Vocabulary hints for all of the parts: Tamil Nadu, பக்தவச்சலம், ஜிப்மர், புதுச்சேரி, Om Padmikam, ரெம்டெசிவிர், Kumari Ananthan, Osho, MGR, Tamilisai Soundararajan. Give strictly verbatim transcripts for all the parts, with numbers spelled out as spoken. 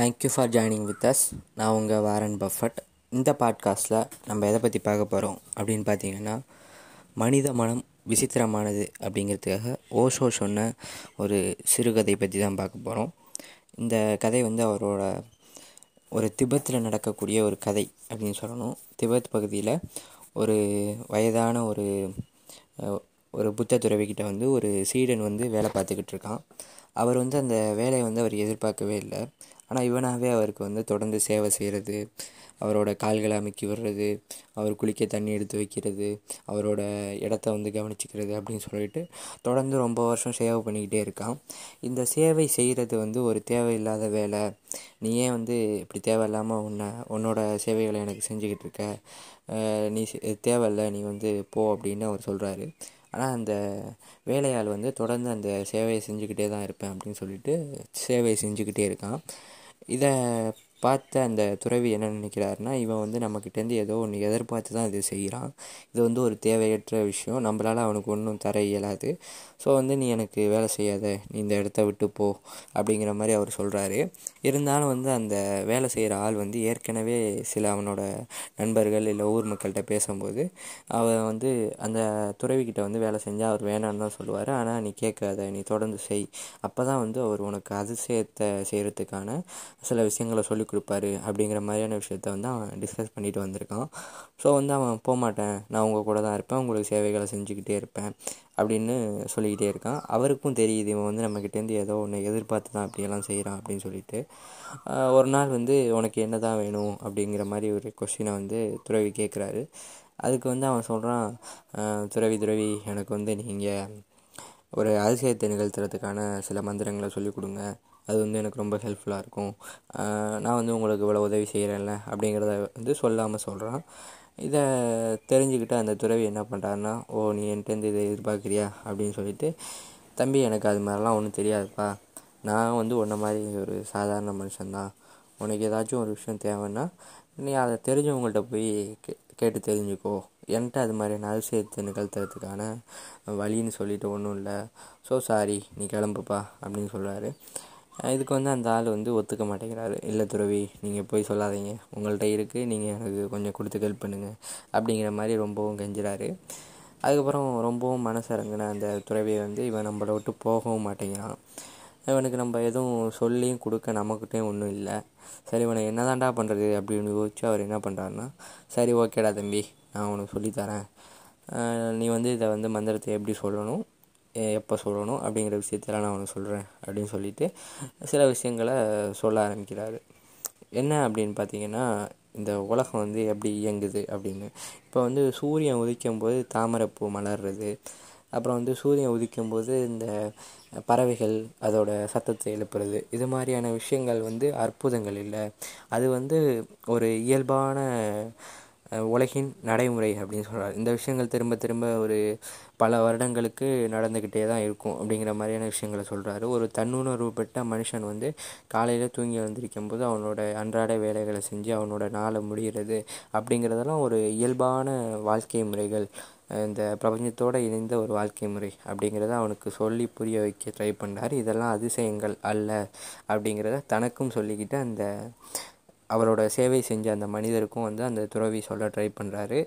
Thank you for joining with us. நான் உங்கள் Warren Buffett. இந்த பாட்காஸ்ட்டில் நம்ம எதை பற்றி பார்க்க போகிறோம் அப்படின்னு பார்த்தீங்கன்னா, மனித மனம் விசித்திரமானது அப்படிங்கிறதுக்காக ஓஷோ சொன்ன ஒரு சிறுகதை பற்றி தான் பார்க்க போகிறோம். இந்த கதை வந்து அவரோட ஒரு திபெத்தில் நடக்கக்கூடிய ஒரு கதை அப்படின்னு சொல்லணும். திபெத் பகுதியில் ஒரு வயதான ஒரு ஒரு புத்த துறவிக்கிட்ட வந்து ஒரு சீடன் வந்து வேலை பார்த்துக்கிட்டு இருக்கான். அவர் வந்து அந்த வேலையை வந்து அவர் எதிர்பார்க்கவே இல்லை. ஆனால் இவனாகவே அவருக்கு வந்து தொடர்ந்து சேவை செய்கிறது, அவரோட கால்களை அமுக்கி விடுறது, அவர் குளிக்க தண்ணி எடுத்து வைக்கிறது, அவரோட இடத்த வந்து கவனிச்சிக்கிறது அப்படின்னு சொல்லிட்டு தொடர்ந்து ரொம்ப வருஷம் சேவை பண்ணிக்கிட்டே இருக்கான். இந்த சேவை செய்கிறது வந்து ஒரு தேவையில்லாத வேலை, நீ ஏன் வந்து இப்படி தேவையில்லாமல் உன்னை உன்னோட சேவைகளை எனக்கு செஞ்சுக்கிட்டு இருக்க, நீ தேவையில்லை, நீ வந்து போ அப்படின்னு அவர் சொல்கிறாரு. ஆனால் அந்த வேலையால் வந்து தொடர்ந்து அந்த சேவையை செஞ்சுக்கிட்டே தான் இருப்பேன் அப்படின்னு சொல்லிட்டு சேவையை செஞ்சுக்கிட்டே இருக்கான். இதை பார்த்த அந்த துறவி என்ன நினைக்கிறாருன்னா, இவன் வந்து நம்மக்கிட்டேருந்து ஏதோ ஒன்று எதிர்பார்த்து தான் இதை செய்கிறான், இது வந்து ஒரு தேவையற்ற விஷயம், நம்மளால் அவனுக்கு ஒன்றும் தர இயலாது, ஸோ வந்து நீ எனக்கு வேலை செய்யாத, நீ இந்த இடத்த விட்டு போ அப்படிங்கிற மாதிரி அவர் சொல்கிறாரு. இருந்தாலும் வந்து அந்த வேலை செய்கிற ஆள் வந்து ஏற்கனவே சில அவனோட நண்பர்கள் இல்லை ஊர் மக்கள்கிட்ட பேசும்போது அவன் வந்து அந்த துறவிக்கிட்ட வந்து வேலை செஞ்சால் அவர் வேணான்னு தான் சொல்லுவார். ஆனால் நீ கேட்காத, நீ தொடர்ந்து செய், அப்போ தான் வந்து அவர் உனக்கு அதிசயத்தை செய்கிறதுக்கான சில விஷயங்களை சொல்லி கொடுப்பாரு அப்படிங்கிற மாதிரியான விஷயத்த வந்து அவன் டிஸ்கஸ் பண்ணிட்டு வந்திருக்கான். ஸோ வந்து அவன் போகமாட்டேன், நான் உங்கள் கூட தான் இருப்பேன், உங்களுக்கு சேவைகளை செஞ்சுக்கிட்டே இருப்பேன் அப்படின்னு சொல்லிக்கிட்டே இருக்கான். அவருக்கும் தெரியுது இவன் வந்து நம்மக்கிட்டேருந்து ஏதோ ஒன்று எதிர்பார்த்து தான் அப்படியெல்லாம் செய்கிறான் அப்படின்னு சொல்லிட்டு ஒரு நாள் வந்து உனக்கு என்ன தான் வேணும் அப்படிங்கிற மாதிரி ஒரு கொஸ்டினை வந்து துறவி கேட்குறாரு. அதுக்கு வந்து அவன் சொல்கிறான், துறவி துறவி எனக்கு வந்து நீங்கள் ஒரு அதிசயத்தை நிகழ்த்துறதுக்கான சில மந்திரங்களை சொல்லிக் கொடுங்க, அது வந்து எனக்கு ரொம்ப ஹெல்ப்ஃபுல்லாக இருக்கும், நான் வந்து உங்களுக்கு இவ்வளோ உதவி செய்கிறேன்ல அப்படிங்கிறத வந்து சொல்லாமல் சொல்கிறான். இதை தெரிஞ்சுக்கிட்டு அந்த துறவி என்ன பண்ணுறாருன்னா, ஓ நீ என்கிட்டேருந்து இதை எதிர்பார்க்குறியா அப்படின்னு சொல்லிட்டு, தம்பி எனக்கு அது மாதிரிலாம் ஒன்றும் தெரியாதுப்பா, நான் வந்து உன்ன மாதிரி ஒரு சாதாரண மனுஷன்தான், உனக்கு ஏதாச்சும் ஒரு விஷயம் தேவைன்னா நீ அதை தெரிஞ்சவங்கள்ட்ட போய் கே கேட்டு தெரிஞ்சுக்கோ, என்கிட்ட அது மாதிரியான அதிசயத்தை நிகழ்த்துறதுக்கான வழின்னு சொல்லிட்டு ஒன்றும் இல்லை, ஸோ சாரி நீ கிளம்புப்பா அப்படின்னு சொல்கிறாரு. இதுக்கு வந்து அந்த ஆள் வந்து ஒத்துக்க மாட்டேங்கிறாரு. இல்லை துறவி நீங்கள் போய் சொல்லாதீங்க, உங்கள்கிட்ட இருக்குது, நீங்கள் எனக்கு கொஞ்சம் கொடுத்து ஹெல்ப் பண்ணுங்கள் அப்படிங்கிற மாதிரி ரொம்பவும் கெஞ்சுறாரு. அதுக்கப்புறம் ரொம்பவும் மனசிறங்கின அந்த துறவியை வந்து இவன் நம்மளை விட்டு போகவும் மாட்டேங்கிறான். இவனுக்கு நம்ம எதுவும் சொல்லியும் கொடுக்க நமக்கிட்டே ஒன்றும் இல்லை. சரி இவனை என்ன தாண்டா பண்ணுறது அப்படின்னு யோசிச்சு அவர் என்ன பண்ணுறாருன்னா, சரி ஓகேடா தம்பி நான் உனக்கு சொல்லித்தரேன், நீ வந்து இதை வந்து மந்திரத்தை எப்படி சொல்லணும், எப்போ சொல்லணும் அப்படிங்கிற விஷயத்தெல்லாம் நான் அவனுக்கு சொல்கிறேன் அப்படின்னு சொல்லிட்டு சில விஷயங்களை சொல்ல ஆரம்பிக்கிறாரு. என்ன அப்படின்னு பார்த்தீங்கன்னா, இந்த உலகம் வந்து எப்படி இயங்குது அப்படின்னு. இப்போ வந்து சூரியன் உதிக்கும்போது தாமரைப்பூ மலர்றது, அப்புறம் வந்து சூரியன் உதிக்கும்போது இந்த பறவைகள் அதோட சத்தத்தை எழுப்புறது, இது மாதிரியான விஷயங்கள் வந்து அற்புதங்கள் இல்லை, அது வந்து ஒரு இயல்பான உலகின் நடைமுறை அப்படின்னு சொல்கிறார். இந்த விஷயங்கள் திரும்ப திரும்ப ஒரு பல வருடங்களுக்கு நடந்துக்கிட்டே தான் இருக்கும் அப்படிங்கிற மாதிரியான விஷயங்களை சொல்கிறாரு. ஒரு தன்னுணர்வு பெற்ற மனுஷன் வந்து காலையில் தூங்கி எழுந்திருக்கும் போது அவனோட அன்றாட வேலைகளை செஞ்சு அவனோட நாளை முடிகிறது அப்படிங்கிறதெல்லாம் ஒரு இயல்பான வாழ்க்கை முறைகள், இந்த பிரபஞ்சத்தோடு இணைந்த ஒரு வாழ்க்கை முறை அப்படிங்கிறத அவனுக்கு சொல்லி புரிய வைக்க ட்ரை பண்ணுறாரு. இதெல்லாம் அதிசயங்கள் அல்ல அப்படிங்கிறத தனக்கும் சொல்லிக்கிட்டு அந்த அவரோட சேவை செஞ்ச அந்த மனிதருக்கும் வந்து அந்த துறவி சொல்ல ட்ரை பண்ணுறாரு.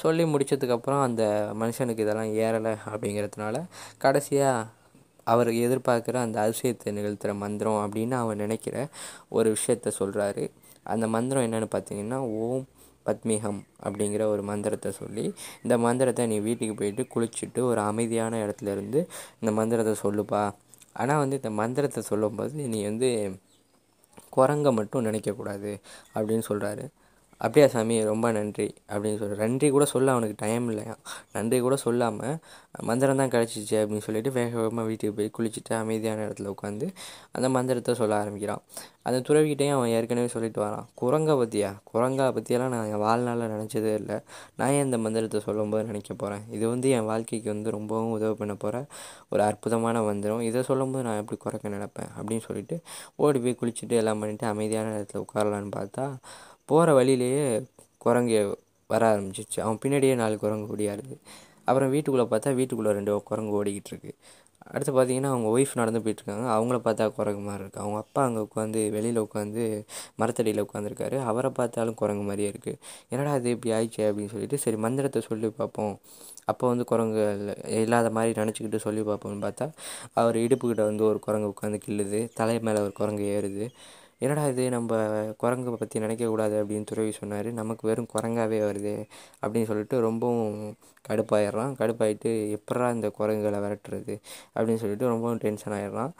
சொல்லி முடித்ததுக்கப்புறம் அந்த மனுஷனுக்கு இதெல்லாம் ஏறலை அப்படிங்கிறதுனால கடைசியாக அவர் எதிர்பார்க்குற அந்த அதிசயத்தை நிகழ்த்துகிற மந்திரம் அப்படின்னு அவன் நினைக்கிற ஒரு விஷயத்த சொல்கிறாரு. அந்த மந்திரம் என்னென்னு பார்த்தீங்கன்னா, ஓம் பத்மிகம் அப்படிங்கிற ஒரு மந்திரத்தை சொல்லி, இந்த மந்திரத்தை நீ வீட்டுக்கு போயிட்டு குளிச்சுட்டு ஒரு அமைதியான இடத்துல இருந்து இந்த மந்திரத்தை சொல்லுப்பா. ஆனால் வந்து இந்த மந்திரத்தை சொல்லும்போது நீ வந்து குரங்க மட்டும் நினைக்கக்கூடாது அப்படின்னு சொல்கிறாரு. அப்படியா சாமி ரொம்ப நன்றி அப்படின்னு சொல்கிறார். நன்றி கூட சொல்ல அவனுக்கு டைம் இல்லையா, நன்றி கூட சொல்லாமல் மந்திரம் தான் கிடச்சிச்சு அப்படின்னு சொல்லிட்டு வேக வேகமாக வீட்டுக்கு போய் குளிச்சுட்டு அமைதியான இடத்துல உட்காந்து அந்த மந்திரத்தை சொல்ல ஆரம்பிக்கிறான். அந்த துறவிக்கிட்டையும் அவன் ஏற்கனவே சொல்லிட்டு வரான், குரங்கை பற்றியா, குரங்கா பற்றியெல்லாம் நான் என் வாழ்நாளில் நினச்சதே இல்லை, நான் ஏன் இந்த மந்திரத்தை சொல்லும்போது நினைக்க போகிறேன், இது வந்து என் வாழ்க்கைக்கு வந்து ரொம்பவும் உதவி பண்ண போகிற ஒரு அற்புதமான மந்திரம், இதை சொல்லும்போது நான் எப்படி குரங்க நினைப்பேன் அப்படின்னு சொல்லிட்டு ஓடி போய் குளிச்சுட்டு எல்லாம் பண்ணிவிட்டு அமைதியான இடத்துல உட்காரலான்னு பார்த்தா போகிற வழியிலேயே குரங்கு வர ஆரம்பிச்சிச்சு. அவன் பின்னாடியே நாலு குரங்கு ஓடியாருது. அப்புறம் வீட்டுக்குள்ளே பார்த்தா வீட்டுக்குள்ளே ரெண்டு குரங்கு ஓடிக்கிட்டு இருக்கு. அடுத்து பார்த்திங்கன்னா அவங்க ஒய்ஃப் நடந்து போயிட்டுருக்காங்க. அவங்கள பார்த்தா குரங்கு மாதிரி இருக்குது. அவங்க அப்பா அங்கே உட்காந்து வெளியில் உட்காந்து மரத்தடியில் உட்காந்துருக்காரு. அவரை பார்த்தாலும் குரங்கு மாதிரியே இருக்குது. என்னடா அது இப்படி ஆயிடுச்சு அப்படின்னு சொல்லிட்டு சரி மந்திரத்தை சொல்லி பார்ப்போம், அப்போ வந்து குரங்கு இல்லாத மாதிரி நினச்சிக்கிட்டு சொல்லி பார்ப்போம்னு பார்த்தா அவர் இடுப்புக்கிட்ட வந்து ஒரு குரங்கு உட்காந்து கிள்ளுது, தலை மேலே ஒரு குரங்கு ஏறுது. என்னடா இது நம்ம குரங்கை பற்றி நினைக்கக்கூடாது அப்படின்னு துறவி சொன்னார், நமக்கு வெறும் குரங்காகவே வருது அப்படின்னு சொல்லிட்டு ரொம்பவும் கடுப்பாயிடுறான். கடுப்பாயிட்டு எப்படா இந்த குரங்குகளை விரட்டுறது அப்படின்னு சொல்லிட்டு ரொம்பவும் டென்ஷன் ஆகிடுறான்.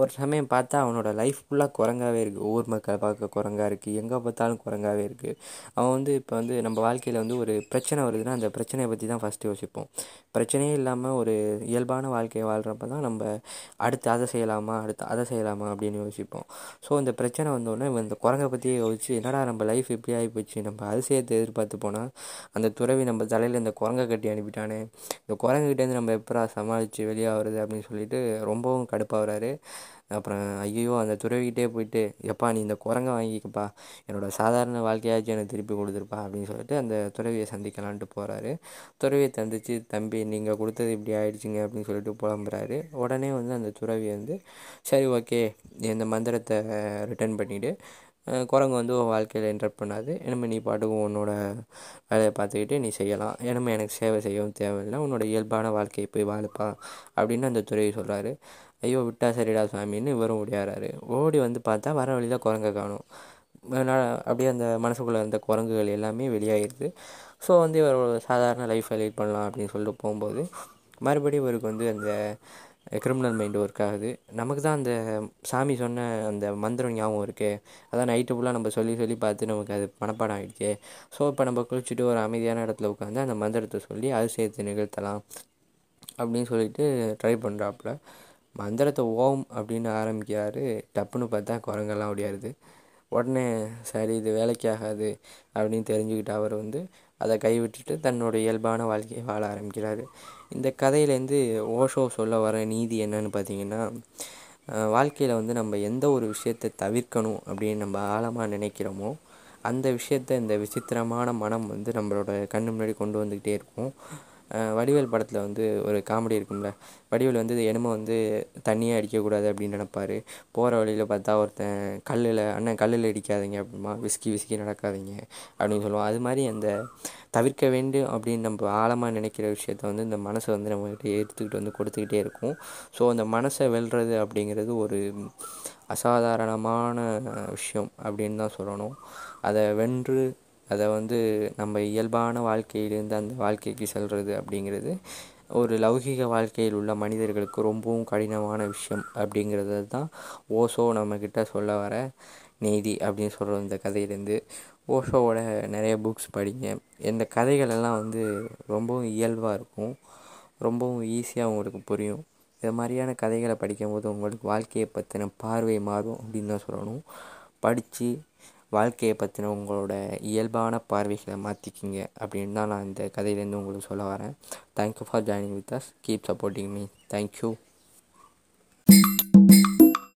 ஒரு சமயம் பார்த்தா அவனோட லைஃப் ஃபுல்லாக குரங்காகவே இருக்குது. ஊர் மக்களை பார்க்க குரங்காக இருக்குது, எங்கே பார்த்தாலும் குரங்காகவே இருக்குது. அவன் வந்து இப்போ வந்து நம்ம வாழ்க்கையில் வந்து ஒரு பிரச்சனை வருதுன்னா அந்த பிரச்சனையை பற்றி தான் ஃபஸ்ட்டு யோசிப்போம். பிரச்சனையே இல்லாமல் ஒரு இயல்பான வாழ்க்கையை வாழ்கிறப்ப தான் நம்ம அடுத்து அதை செய்யலாமா அடுத்து அதை செய்யலாமா அப்படின்னு யோசிப்போம். ஸோ இந்த பிரச்சனை வந்தோடனே இவன் இந்த குரங்கை பற்றியே யோசிச்சு என்னடா நம்ம லைஃப் எப்படி ஆகி போச்சு, நம்ம அதிசயத்தை எதிர்பார்த்து போனால் அந்த துறவி நம்ம தலையில் இந்த குரங்கை கட்டி அனுப்பிட்டானே, இந்த குரங்குகிட்டேருந்து நம்ம எப்படா சமாளித்து வெளியாகிறது அப்படின்னு சொல்லிட்டு ரொம்பவும் கடுப்பாகிறாரு. அப்புறம் ஐயோ அந்த துறவிக்கிட்டே போயிட்டு எப்பா நீ இந்த குரங்கை வாங்கிக்கப்பா, என்னோடய சாதாரண வாழ்க்கையாச்சும் எனக்கு திருப்பி கொடுத்துருப்பா அப்படின்னு சொல்லிட்டு அந்த துறவியை சந்திக்கலான்ட்டு போகிறாரு. துறவியை தந்திச்சு தம்பி நீங்கள் கொடுத்தது இப்படி ஆயிடுச்சுங்க அப்படின்னு சொல்லிட்டு புலம்புறாரு. உடனே வந்து அந்த துறவி வந்து சரி ஓகே இந்த மந்திரத்தை ரிட்டர்ன் பண்ணிவிடு, குரங்கு வந்து உன் வாழ்க்கையில் என்டர் பண்ணாது, இனிமேல் நீ பாட்டுக்கும் உன்னோட வேலையை பார்த்துக்கிட்டு நீ செய்யலாம், இனிமேல் எனக்கு சேவை செய்யவும் தேவையில்லை, உன்னோட இயல்பான வாழ்க்கையை போய் வாழுப்பா அப்படின்னு அந்த துறவி சொல்கிறாரு. ஐயோ விட்டா சரிடா சாமின்னு இவரும் ஓடியாராரு. ஓடி வந்து பார்த்தா வர வழியில் குரங்கை காணும். அப்படியே அந்த மனசுக்குள்ளே இருந்த குரங்குகள் எல்லாமே வெளியாகிடுது. ஸோ வந்து இவரோட சாதாரண லைஃப்பை லீட் பண்ணலாம் அப்படின்னு சொல்லிட்டு போகும்போது மறுபடியும் இவருக்கு வந்து அந்த கிரிமினல் மைண்டு ஒர்க் ஆகுது. நமக்கு தான் அந்த சாமி சொன்ன அந்த மந்திரம் ஞாபகம் இருக்குது, அதான் நைட்டு ஃபுல்லாக நம்ம சொல்லி சொல்லி பார்த்து நமக்கு அது மனப்பாடம் ஆகிடுச்சு. ஸோ இப்போ நம்ம குளிச்சுட்டு ஒரு அமைதியான இடத்துல உட்காந்து அந்த மந்திரத்தை சொல்லி அதிசயத்தை நிகழ்த்தலாம் அப்படின்னு சொல்லிட்டு ட்ரை பண்ணுறாப்புல மந்திரத்தை ஓம் அப்படின்னு ஆரம்பிக்கிறாரு. டப்புன்னு பார்த்தா குரங்கெல்லாம் ஓடியாருது. உடனே சரி இது வேலைக்கு ஆகாது அப்படின்னு தெரிஞ்சுக்கிட்டு அவர் வந்து அதை கைவிட்டுட்டு தன்னோட இயல்பான வாழ்க்கையை வாழ ஆரம்பிக்கிறாரு. இந்த கதையிலேருந்து ஓஷோ சொல்ல வர நீதி என்னன்னு பார்த்திங்கன்னா, வாழ்க்கையில் வந்து நம்ம எந்த ஒரு விஷயத்தை தவிர்க்கணும் அப்படின்னு நம்ம ஆழமாக நினைக்கிறோமோ அந்த விஷயத்தை இந்த விசித்திரமான மனம் வந்து நம்மளோட கண்ணு முன்னாடி கொண்டு வந்துக்கிட்டே இருக்கும். வடிவேல் படத்தில் வந்து ஒரு காமெடி இருக்கும்ல, வடிவேல் வந்து எனிமை வந்து தண்ணியே அடிக்கக்கூடாது அப்படின்னு நினைப்பார். போகிற வழியில் பார்த்தா ஒருத்தன் கல்லில் அண்ணன் கல்லில் அடிக்காதீங்க அப்படிமா, விஸ்கி விஸ்கி நடக்காதீங்க அப்படின்னு சொல்லுவான். அது மாதிரி அந்த தவிர்க்க வேண்டும் அப்படின்னு நம்ம ஆழமாக நினைக்கிற விஷயத்த வந்து இந்த மனசை வந்து நம்மகிட்ட எடுத்துக்கிட்டு வந்து கொடுத்துக்கிட்டே இருக்கும். ஸோ அந்த மனசை வெல்றது அப்படிங்கிறது ஒரு அசாதாரணமான விஷயம் அப்படின்னு தான் சொல்லணும். அதை வென்று அதை வந்து நம்ம இயல்பான வாழ்க்கையிலேருந்து அந்த வாழ்க்கைக்கு செல்வது அப்படிங்கிறது ஒரு லௌகிக வாழ்க்கையில் உள்ள மனிதர்களுக்கு ரொம்பவும் கடினமான விஷயம் அப்படிங்கிறது தான் ஓஷோ நம்மக்கிட்ட சொல்ல வர நீதி அப்படின்னு சொல்கிற இந்த கதையிலேருந்து. ஓஷோவோட நிறைய புக்ஸ் படிங்க. இந்த கதைகளெல்லாம் வந்து ரொம்பவும் இயல்பாக இருக்கும், ரொம்பவும் ஈஸியாக உங்களுக்கு புரியும். இது மாதிரியான கதைகளை படிக்கும்போது உங்களுக்கு வாழ்க்கையை பற்றின பார்வை மாறும் அப்படின்னு தான் சொல்லணும். படித்து வாழ்க்கையை பற்றின உங்களோட இயல்பான பார்வைகளை மாற்றிக்கிங்க அப்படின்னு தான் நான் இந்த கதையிலேருந்து உங்களுக்கு சொல்ல வரேன். Thank you for joining with us, keep supporting me, thank you.